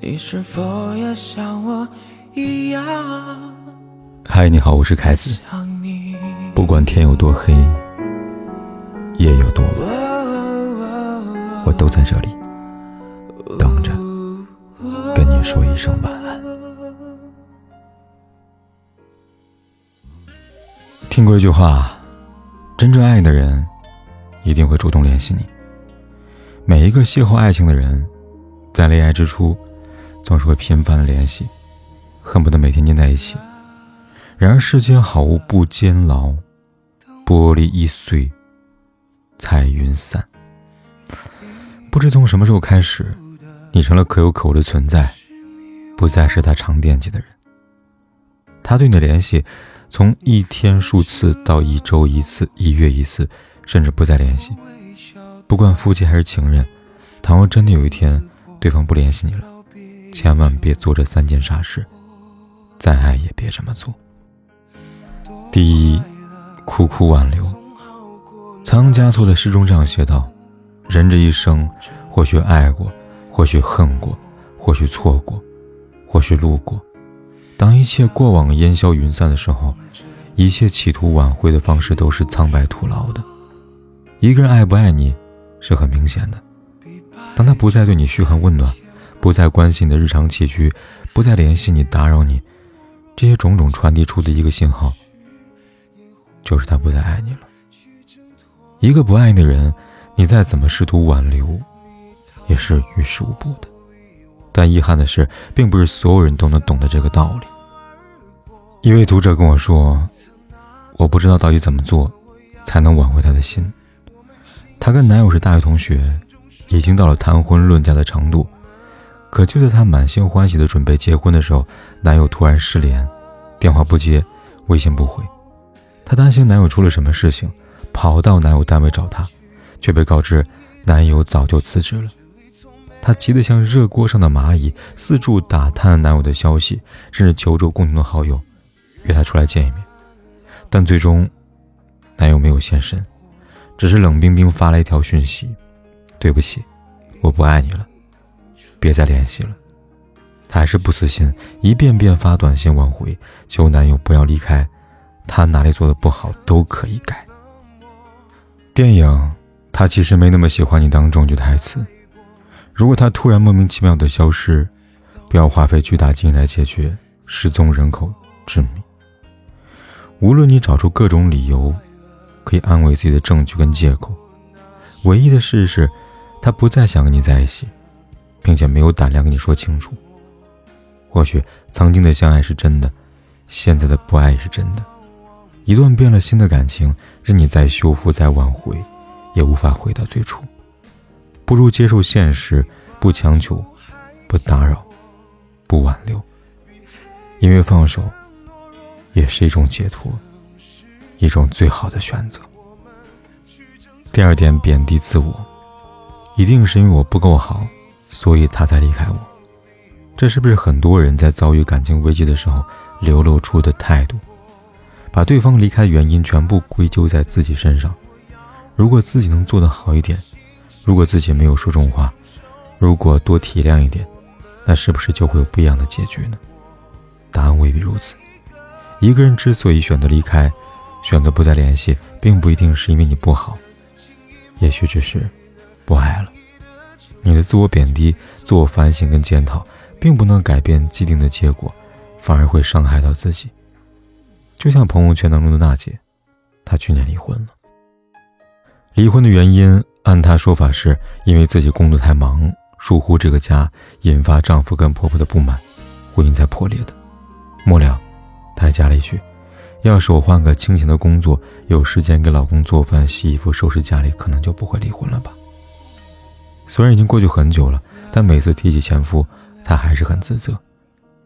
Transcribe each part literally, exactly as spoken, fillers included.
你是否也像我一样？嗨，你好，我是凯子。不管天有多黑，夜有多晚，我都在这里等着跟你说一声晚安。听过一句话，真正爱的人一定会主动联系你。每一个邂逅爱情的人，在恋爱之初总是会频繁的联系，恨不得每天黏在一起。然而世间好物不坚牢，玻璃易碎，彩云散。不知从什么时候开始，你成了可有可无的存在，不再是他常惦记的人。他对你的联系从一天数次到一周一次，一月一次，甚至不再联系。不管夫妻还是情人，倘若真的有一天对方不联系你了，千万别做这三件傻事，再爱也别这么做。第一，苦苦挽留。仓加措的诗中这样写道，人这一生或许爱过，或许恨过，或许错过，或许路过。当一切过往烟消云散的时候，一切企图挽回的方式都是苍白徒劳的。一个人爱不爱你是很明显的，当他不再对你嘘寒问暖，不再关心你的日常起居，不再联系你打扰你，这些种种传递出的一个信号，就是他不再爱你了。一个不爱你的人，你再怎么试图挽留，也是于事无补的。但遗憾的是，并不是所有人都能懂得这个道理。一位读者跟我说，我不知道到底怎么做才能挽回他的心。她跟男友是大学同学，已经到了谈婚论嫁的程度，可就在她满心欢喜的准备结婚的时候，男友突然失联，电话不接，微信不回。她担心男友出了什么事情，跑到男友单位找他，却被告知男友早就辞职了。她急得像热锅上的蚂蚁，四处打探男友的消息，甚至求助共同的好友约他出来见一面。但最终男友没有现身，只是冷冰冰发了一条讯息，对不起，我不爱你了，别再联系了。她还是不死心，一遍遍发短信挽回，求男友不要离开，她哪里做的不好都可以改。电影她其实没那么喜欢你当中句台词，如果他突然莫名其妙的消失，不要花费巨大精力来解决失踪人口之谜。无论你找出各种理由可以安慰自己的证据跟借口，唯一的事是他不再想跟你在一起，并且没有胆量跟你说清楚。或许曾经的相爱是真的，现在的不爱也是真的。一段变了心的感情，任你再修复再挽回，也无法回到最初。不如接受现实，不强求，不打扰，不挽留。因为放手也是一种解脱，一种最好的选择。第二点，贬低自我。一定是因为我不够好，所以他才离开我。这是不是很多人在遭遇感情危机的时候流露出的态度？把对方离开的原因全部归咎在自己身上。如果自己能做得好一点，如果自己没有说重话，如果多体谅一点，那是不是就会有不一样的结局呢？答案未必如此。一个人之所以选择离开，选择不再联系，并不一定是因为你不好，也许只是不爱了。你的自我贬低、自我反省跟检讨，并不能改变既定的结果，反而会伤害到自己。就像朋友圈当中的娜姐，她去年离婚了。离婚的原因按她说法是因为自己工作太忙，疏忽这个家，引发丈夫跟婆婆的不满，婚姻才破裂的。末了她还加了一句，要是我换个清闲的工作，有时间给老公做饭洗衣服收拾家里，可能就不会离婚了吧。虽然已经过去很久了，但每次提起前夫，她还是很自责，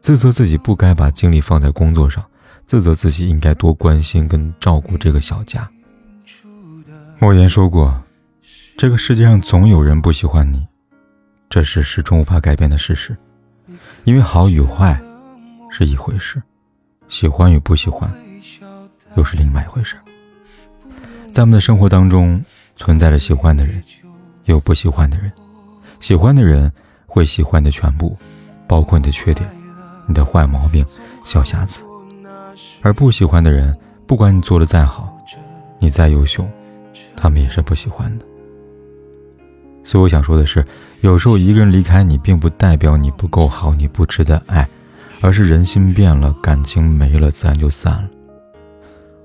自责自己不该把精力放在工作上，自责自己应该多关心跟照顾这个小家。莫言说过，这个世界上总有人不喜欢你，这是始终无法改变的事实。因为好与坏是一回事，喜欢与不喜欢又是另外一回事。在我们的生活当中，存在着喜欢的人，也有不喜欢的人。喜欢的人会喜欢你的全部，包括你的缺点、你的坏毛病、小瑕疵。而不喜欢的人，不管你做得再好，你再优秀，他们也是不喜欢的。所以我想说的是，有时候一个人离开你，并不代表你不够好，你不值得爱，而是人心变了，感情没了，自然就散了。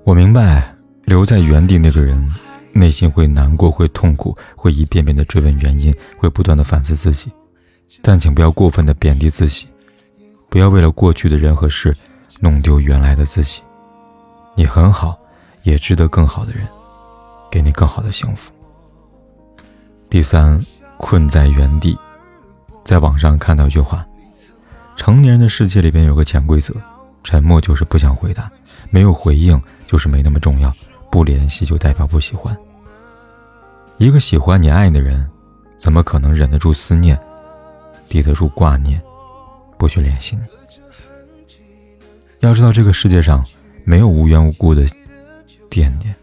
我明白，留在原地那个人内心会难过，会痛苦，会一遍遍的追问原因，会不断的反思自己，但请不要过分的贬低自己，不要为了过去的人和事弄丢原来的自己。你很好，也值得更好的人给你更好的幸福。第三，困在原地。在网上看到一句话，成年人的世界里边有个潜规则，沉默就是不想回答，没有回应就是没那么重要，不联系就代表不喜欢。一个喜欢你爱你的人，怎么可能忍得住思念，抵得住挂念，不去联系你？要知道，这个世界上没有无缘无故的惦念，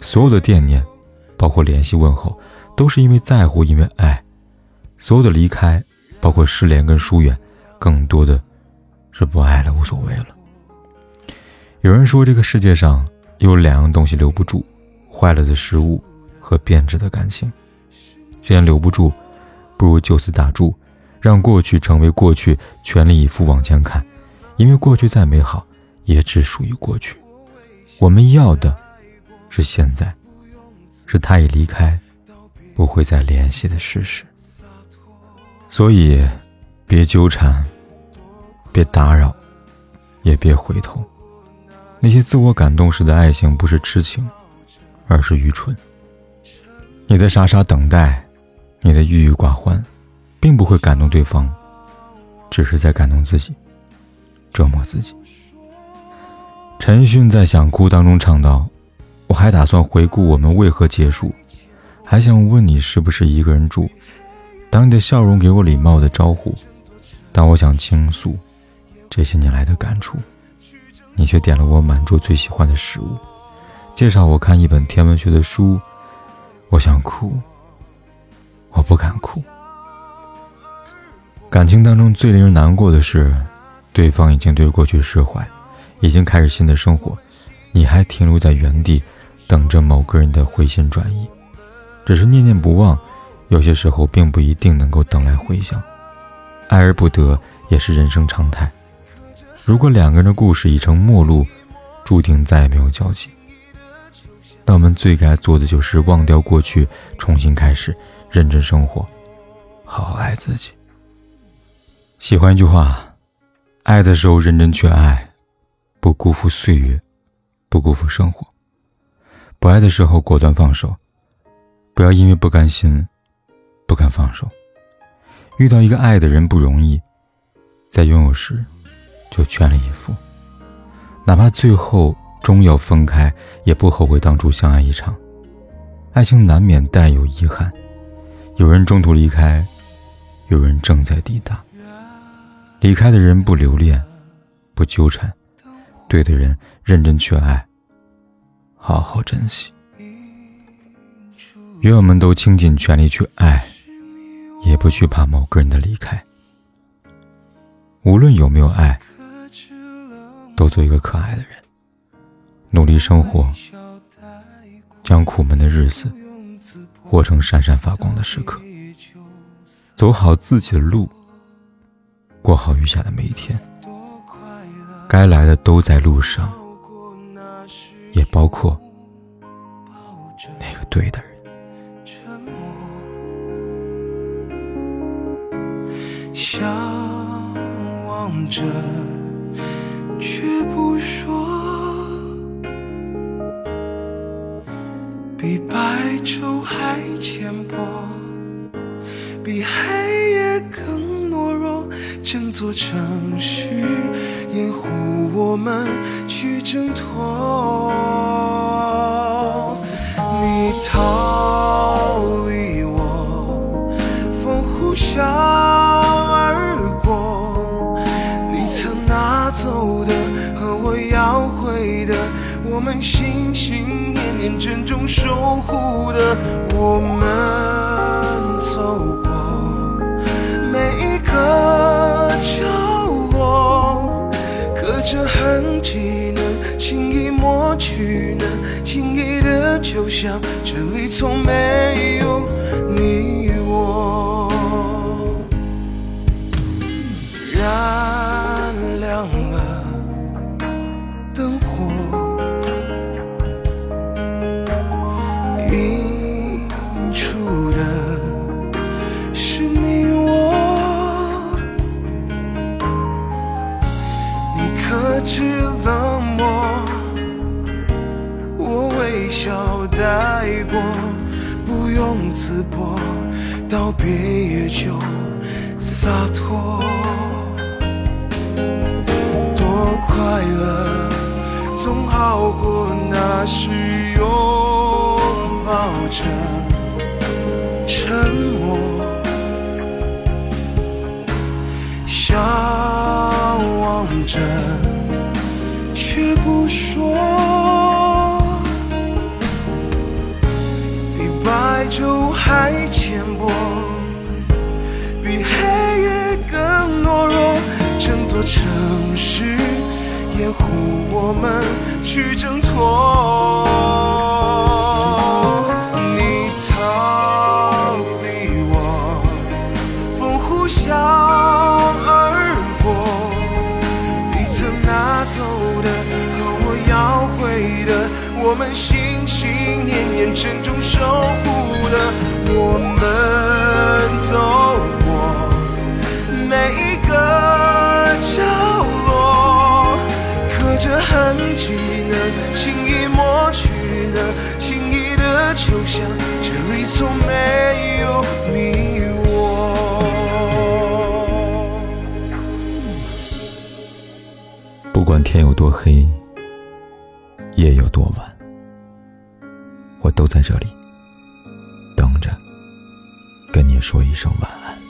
所有的惦念，包括联系问候，都是因为在乎，因为爱。所有的离开，包括失联跟疏远，更多的是不爱了，无所谓了。有人说，这个世界上有两样东西留不住，坏了的食物和变质的感情。既然留不住，不如就此打住，让过去成为过去，全力以赴往前看。因为过去再美好，也只属于过去。我们要的是现在，是他已离开，不会再联系的事实。所以别纠缠，别打扰，也别回头。那些自我感动式的爱情，不是痴情，而是愚蠢。你的傻傻等待，你的郁郁寡欢，并不会感动对方，只是在感动自己，折磨自己。陈迅在《想哭》当中唱到，我还打算回顾我们为何结束，还想问你是不是一个人住，当你的笑容给我礼貌的招呼，当我想倾诉这些年来的感触，你却点了我满桌最喜欢的食物，介绍我看一本天文学的书，我想哭，我不敢哭。感情当中最令人难过的是，对方已经对过去释怀，已经开始新的生活，你还停留在原地，等着某个人的回心转意。只是念念不忘，有些时候并不一定能够等来回响，爱而不得也是人生常态。如果两个人的故事已成陌路，注定再也没有交集。那我们最该做的就是忘掉过去，重新开始，认真生活，好好爱自己。喜欢一句话，爱的时候认真去爱，不辜负岁月，不辜负生活。不爱的时候果断放手，不要因为不甘心不敢放手。遇到一个爱的人不容易，在拥有时就全力以赴，哪怕最后终要分开，也不后悔当初相爱一场。爱情难免带有遗憾，有人中途离开，有人正在抵达。离开的人不留恋，不纠缠，对的人认真去爱，好好珍惜。愿我们都倾尽全力去爱，也不惧怕某个人的离开。无论有没有爱，都做一个可爱的人，努力生活，将苦闷的日子活成闪闪发光的时刻。走好自己的路，过好余下的每一天。该来的都在路上，也包括那个对的人。向往着却不说，比白昼还浅薄，比黑夜更懦弱，整座城市掩护我们去挣脱。你逃离我，风呼啸我们心心念念珍重守护的，我们走过每一个想，这里从没有你我。燃亮了灯火，映出的是你我。你克制冷漠，微笑带过，不用自驳，道别也就洒脱。多快乐，总好过那时拥抱着沉默。笑望着，却不说。白昼还浅薄，比黑夜更懦弱。整座城市掩护我们去挣脱。你逃离我，风呼啸而过。你曾拿走的和我要回的，我们心心念念珍重守护的，我们走过每一个角落，可这痕迹呢，轻易抹去呢，轻易的就像这里从没有你我。不管天有多黑，夜有多晚，我都在这里等着跟你说一声晚安。